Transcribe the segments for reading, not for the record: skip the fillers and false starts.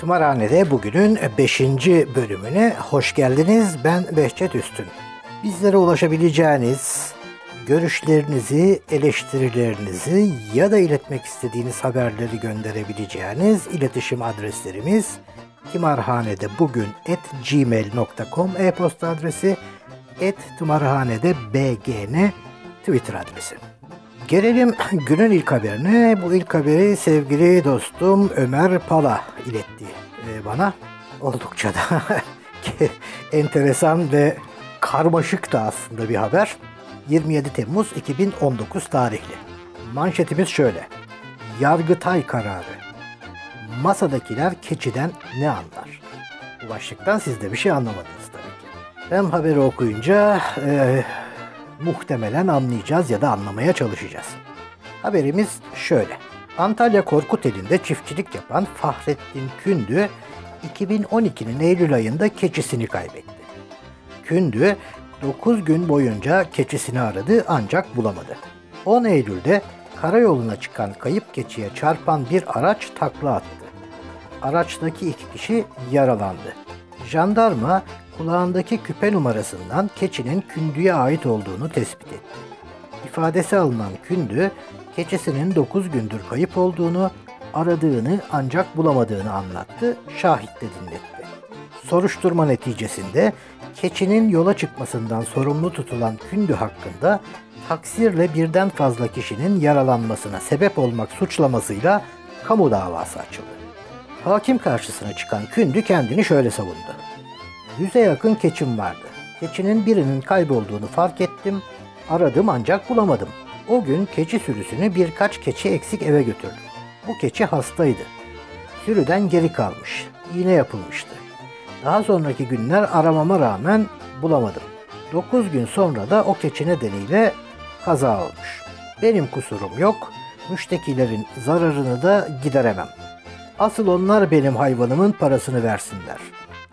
Tımarhane'de bugünün 5. bölümüne hoş geldiniz. Ben Behçet Üstün. Bizlere ulaşabileceğiniz, görüşlerinizi, eleştirilerinizi ya da iletmek istediğiniz haberleri gönderebileceğiniz iletişim adreslerimiz timarhanedebugün@gmail.com e-posta adresi, @timarhanedebgn Twitter adresi. Gelelim günün ilk haberine. Bu ilk haberi sevgili dostum Ömer Pala iletti bana. Oldukça da enteresan ve karmaşık da aslında bir haber. 27 Temmuz 2019 tarihli. Manşetimiz şöyle: Yargıtay kararı. Masadakiler keçiden ne anlar? Bu başlıktan siz de bir şey anlamadınız tabii ki. Hem haberi okuyunca muhtemelen anlayacağız ya da anlamaya çalışacağız. Haberimiz şöyle: Antalya Korkuteli'nde çiftçilik yapan Fahrettin Kündü, 2012'nin Eylül ayında keçisini kaybetti. Kündü, 9 gün boyunca keçisini aradı ancak bulamadı. 10 Eylül'de karayoluna çıkan kayıp keçiye çarpan bir araç takla attı. Araçtaki 2 kişi yaralandı. Jandarma kulağındaki küpe numarasından keçinin Kündü'ye ait olduğunu tespit etti. İfadesi alınan Kündü, keçisinin 9 gündür kayıp olduğunu, aradığını ancak bulamadığını anlattı, şahit de dinletti. Soruşturma neticesinde keçinin yola çıkmasından sorumlu tutulan Kündü hakkında taksirle birden fazla kişinin yaralanmasına sebep olmak suçlamasıyla kamu davası açıldı. Hakim karşısına çıkan Kündü kendini şöyle savundu: 100'e yakın keçim vardı. Keçinin birinin kaybolduğunu fark ettim. Aradım ancak bulamadım. O gün keçi sürüsünü birkaç keçi eksik eve götürdüm. Bu keçi hastaydı. Sürüden geri kalmış. İğne yapılmıştı. Daha sonraki günler aramama rağmen bulamadım. 9 gün sonra da o keçi nedeniyle kaza olmuş. Benim kusurum yok. Müştekilerin zararını da gideremem. Asıl onlar benim hayvanımın parasını versinler.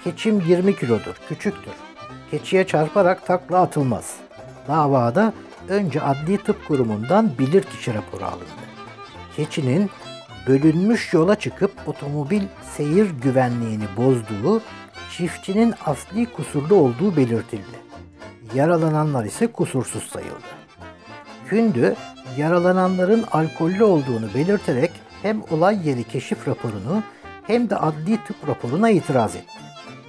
Keçim 20 kilodur, küçüktür. Keçiye çarparak takla atılmaz. Davada önce adli tıp kurumundan bilirkişi raporu alındı. Keçinin bölünmüş yola çıkıp otomobil seyir güvenliğini bozduğu, çiftçinin asli kusurlu olduğu belirtildi. Yaralananlar ise kusursuz sayıldı. Kündü, yaralananların alkollü olduğunu belirterek hem olay yeri keşif raporunu hem de adli tıp raporuna itiraz etti.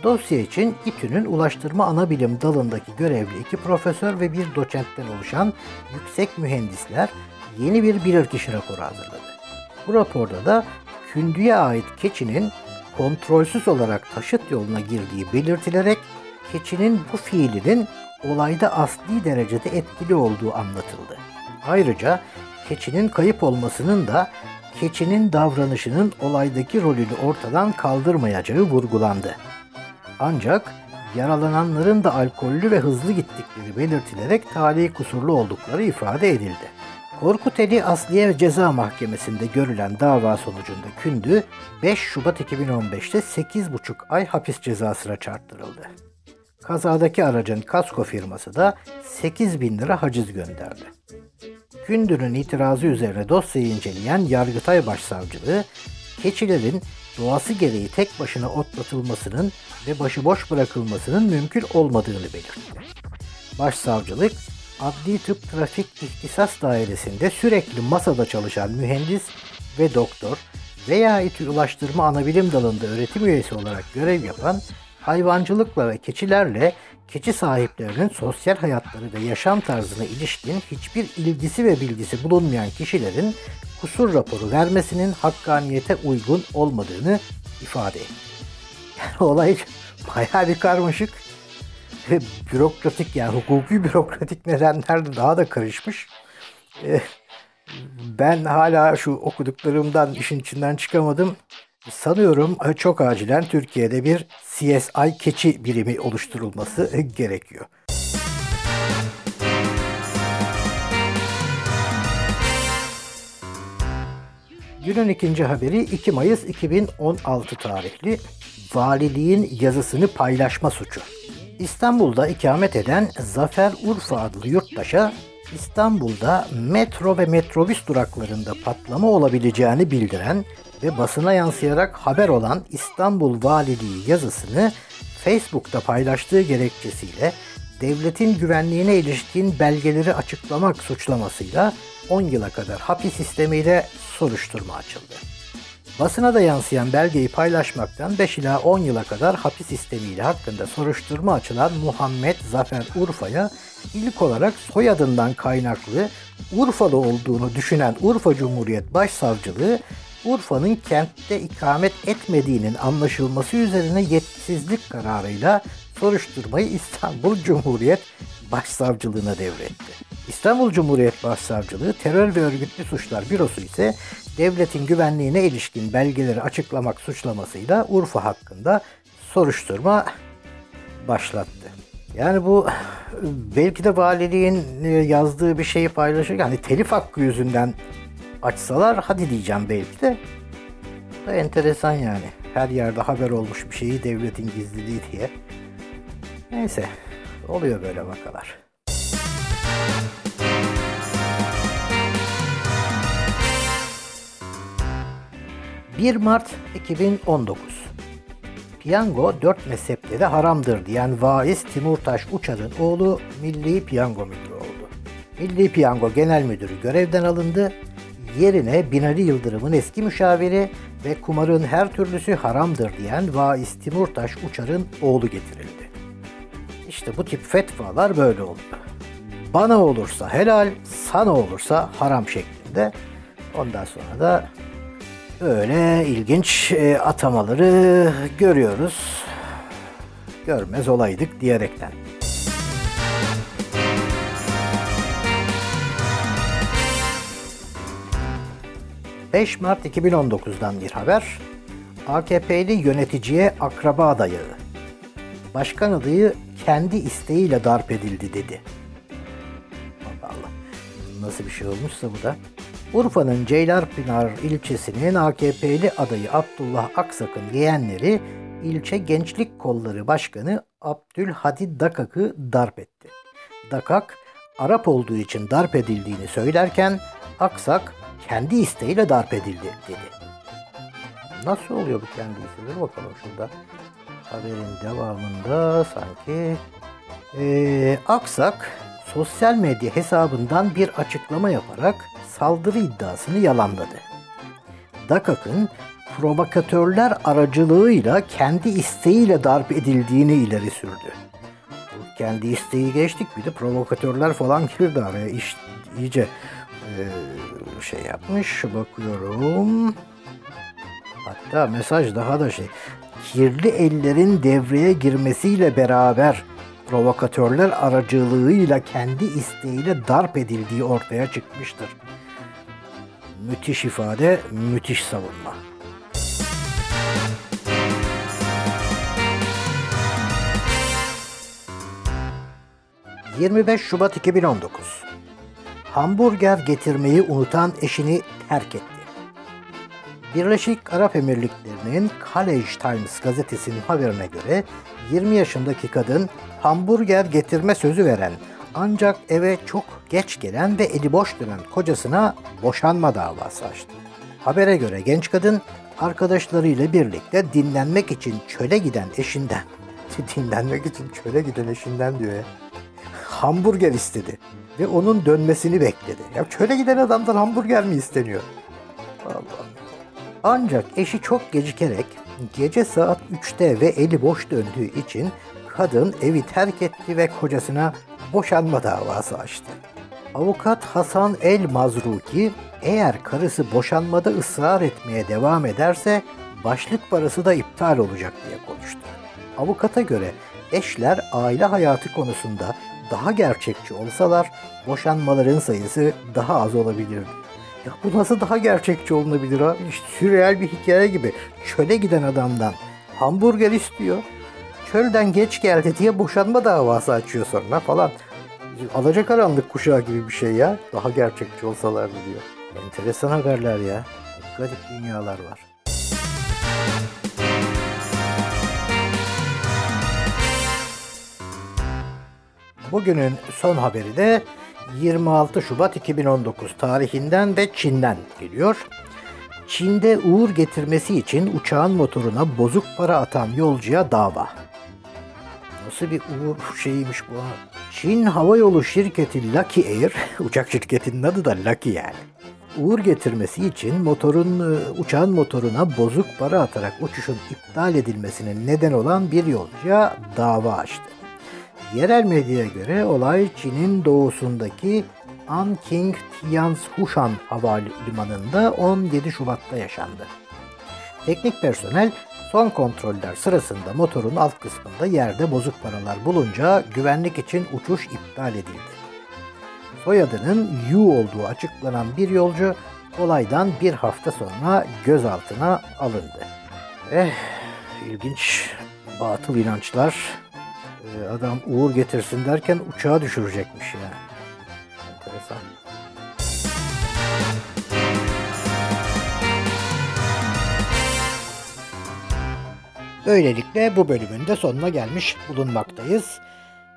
Dosya için İTÜ'nün Ulaştırma Anabilim Dalı'ndaki görevli 2 profesör ve 1 doçentten oluşan yüksek mühendisler yeni bir bilirkişi raporu hazırladı. Bu raporda da Kündü'ye ait keçinin kontrolsüz olarak taşıt yoluna girdiği belirtilerek keçinin bu fiilinin olayda asli derecede etkili olduğu anlatıldı. Ayrıca keçinin kayıp olmasının da keçinin davranışının olaydaki rolünü ortadan kaldırmayacağı vurgulandı. Ancak yaralananların da alkollü ve hızlı gittikleri belirtilerek tali kusurlu oldukları ifade edildi. Korkuteli Asliye Ceza Mahkemesi'nde görülen dava sonucunda Kündü, 5 Şubat 2015'te 8,5 ay hapis cezasına çarptırıldı. Kazadaki aracın kasko firması da 8.000 lira haciz gönderdi. Kündü'nün itirazı üzerine dosyayı inceleyen Yargıtay Başsavcılığı, keçilerin doğası gereği tek başına otlatılmasının ve başıboş bırakılmasının mümkün olmadığını belirtti. Başsavcılık, Adli Tıp Trafik İhtisas Dairesi'nde sürekli masada çalışan mühendis ve doktor veya İTÜ Ulaştırma Anabilim Dalı'nda öğretim üyesi olarak görev yapan, hayvancılıkla ve keçilerle keçi sahiplerinin sosyal hayatları ve yaşam tarzına ilişkin hiçbir ilgisi ve bilgisi bulunmayan kişilerin kusur raporu vermesinin hakkaniyete uygun olmadığını ifade etti. Yani olay bayağı bir karmaşık ve bürokratik, yani hukuki bürokratik nedenlerle daha da karışmış. Ben hala şu okuduklarımdan işin içinden çıkamadım. Sanıyorum çok acilen Türkiye'de bir CSI keçi birimi oluşturulması gerekiyor. Günün ikinci haberi 2 Mayıs 2016 tarihli valiliğin yazısını paylaşma suçu. İstanbul'da ikamet eden Zafer Urfa adlı yurttaşa İstanbul'da metro ve metrobüs duraklarında patlama olabileceğini bildiren ve basına yansıyarak haber olan İstanbul Valiliği yazısını Facebook'ta paylaştığı gerekçesiyle devletin güvenliğine ilişkin belgeleri açıklamak suçlamasıyla 10 yıla kadar hapis sistemiyle soruşturma açıldı. Basına da yansıyan belgeyi paylaşmaktan 5 ila 10 yıla kadar hapis sistemiyle hakkında soruşturma açılan Muhammed Zafer Urfa'ya ilk olarak soyadından kaynaklı Urfalı olduğunu düşünen Urfa Cumhuriyet Başsavcılığı, Urfa'nın kentte ikamet etmediğinin anlaşılması üzerine yetkisizlik kararıyla soruşturmayı İstanbul Cumhuriyet Başsavcılığına devretti. İstanbul Cumhuriyet Başsavcılığı Terör ve Örgütlü Suçlar Bürosu ise devletin güvenliğine ilişkin belgeleri açıklamak suçlamasıyla Urfa hakkında soruşturma başlattı. Yani bu belki de valiliğin yazdığı bir şeyi paylaşırken hani telif hakkı yüzünden açsalar hadi diyeceğim belki de. Bu da enteresan yani. Her yerde haber olmuş bir şeyi devletin gizliliği diye. Neyse, oluyor böyle vakalar. ...1 Mart 2019... Piyango 4 mezhepte de haramdır diyen vaiz Timurtaş Uçar'ın oğlu Milli Piyango Müdürü oldu. Milli Piyango Genel Müdürü görevden alındı. Yerine Binali Yıldırım'ın eski müşaviri ve kumarın her türlüsü haramdır diyen vaiz Timurtaş Uçar'ın oğlu getirildi. İşte bu tip fetvalar böyle oldu. Bana olursa helal, sana olursa haram şeklinde. Ondan sonra da böyle ilginç atamaları görüyoruz. Görmez olaydık diyerekten. ...5 Mart 2019'dan bir haber. AKP'li yöneticiye akraba adayı. Başkan adayı kendi isteğiyle darp edildi dedi. Allah Allah. Nasıl bir şey olmuşsa bu da. Urfa'nın Ceylanpınar ilçesinin AKP'li adayı Abdullah Aksak'ın yeğenleri ilçe Gençlik Kolları Başkanı Abdülhadid Dakak'ı darp etti. Dakak, Arap olduğu için darp edildiğini söylerken Aksak kendi isteğiyle darp edildi dedi. Nasıl oluyor bu kendi isteğiyle? Bakalım şurada. Haberin devamında sanki Aksak sosyal medya hesabından bir açıklama yaparak saldırı iddiasını yalanladı. Dakak'ın provokatörler aracılığıyla kendi isteğiyle darp edildiğini ileri sürdü. Kendi isteği geçtik, bir de provokatörler falan girdi araya. İyice şey yapmış, bakıyorum. Hatta mesaj daha da şey. Kirli ellerin devreye girmesiyle beraber provokatörler aracılığıyla kendi isteğiyle darp edildiği ortaya çıkmıştır. Müthiş ifade, müthiş savunma. 25 Şubat 2019. Hamburger getirmeyi unutan eşini terk etti. Birleşik Arap Emirlikleri'nin Khaleej Times gazetesinin haberine göre 20 yaşındaki kadın hamburger getirme sözü veren ancak eve çok geç gelen ve eli boş dönen kocasına boşanma davası açtı. Habere göre genç kadın arkadaşlarıyla birlikte dinlenmek için çöle giden eşinden diyor ya, hamburger istedi ve onun dönmesini bekledi. Ya çöle giden adamdan hamburger mi isteniyor? Vallahi. Ancak eşi çok gecikerek gece saat 3'te ve eli boş döndüğü için kadın evi terk etti ve kocasına boşanma davası açtı. Avukat Hasan El Mazruki, eğer karısı boşanmada ısrar etmeye devam ederse başlık parası da iptal olacak diye konuştu. Avukata göre eşler aile hayatı konusunda daha gerçekçi olsalar boşanmaların sayısı daha az olabilirdi. Ya bu nasıl daha gerçekçi olunabilir abi? İşte sürreal bir hikaye gibi. Çöle giden adamdan hamburger istiyor. Çölden geç geldi diye boşanma davası açıyor sonra falan. Alacakaranlık kuşağı gibi bir şey ya. Daha gerçekçi olsalardı diyor. Enteresan haberler ya. Garip dünyalar var. Bugünün son haberi de 26 Şubat 2019 tarihinden de Çin'den geliyor. Çin'de uğur getirmesi için uçağın motoruna bozuk para atan yolcuya dava. Nasıl bir uğur şeymiş bu? Çin havayolu şirketi Lucky Air, uçak şirketinin adı da Lucky yani. Uğur getirmesi için uçağın motoruna bozuk para atarak uçuşun iptal edilmesine neden olan bir yolcuya dava açtı. Yerel medyaya göre olay Çin'in doğusundaki Anqing Tianzhushan havalimanında 17 Şubat'ta yaşandı. Teknik personel son kontroller sırasında motorun alt kısmında yerde bozuk paralar bulunca güvenlik için uçuş iptal edildi. Soyadının Yu olduğu açıklanan bir yolcu olaydan bir hafta sonra gözaltına alındı. İlginç batıl inançlar. Adam uğur getirsin derken uçağa düşürecekmiş ya. Enteresan. Böylelikle bu bölümün de sonuna gelmiş bulunmaktayız.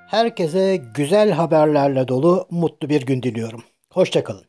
Herkese güzel haberlerle dolu mutlu bir gün diliyorum. Hoşça kalın.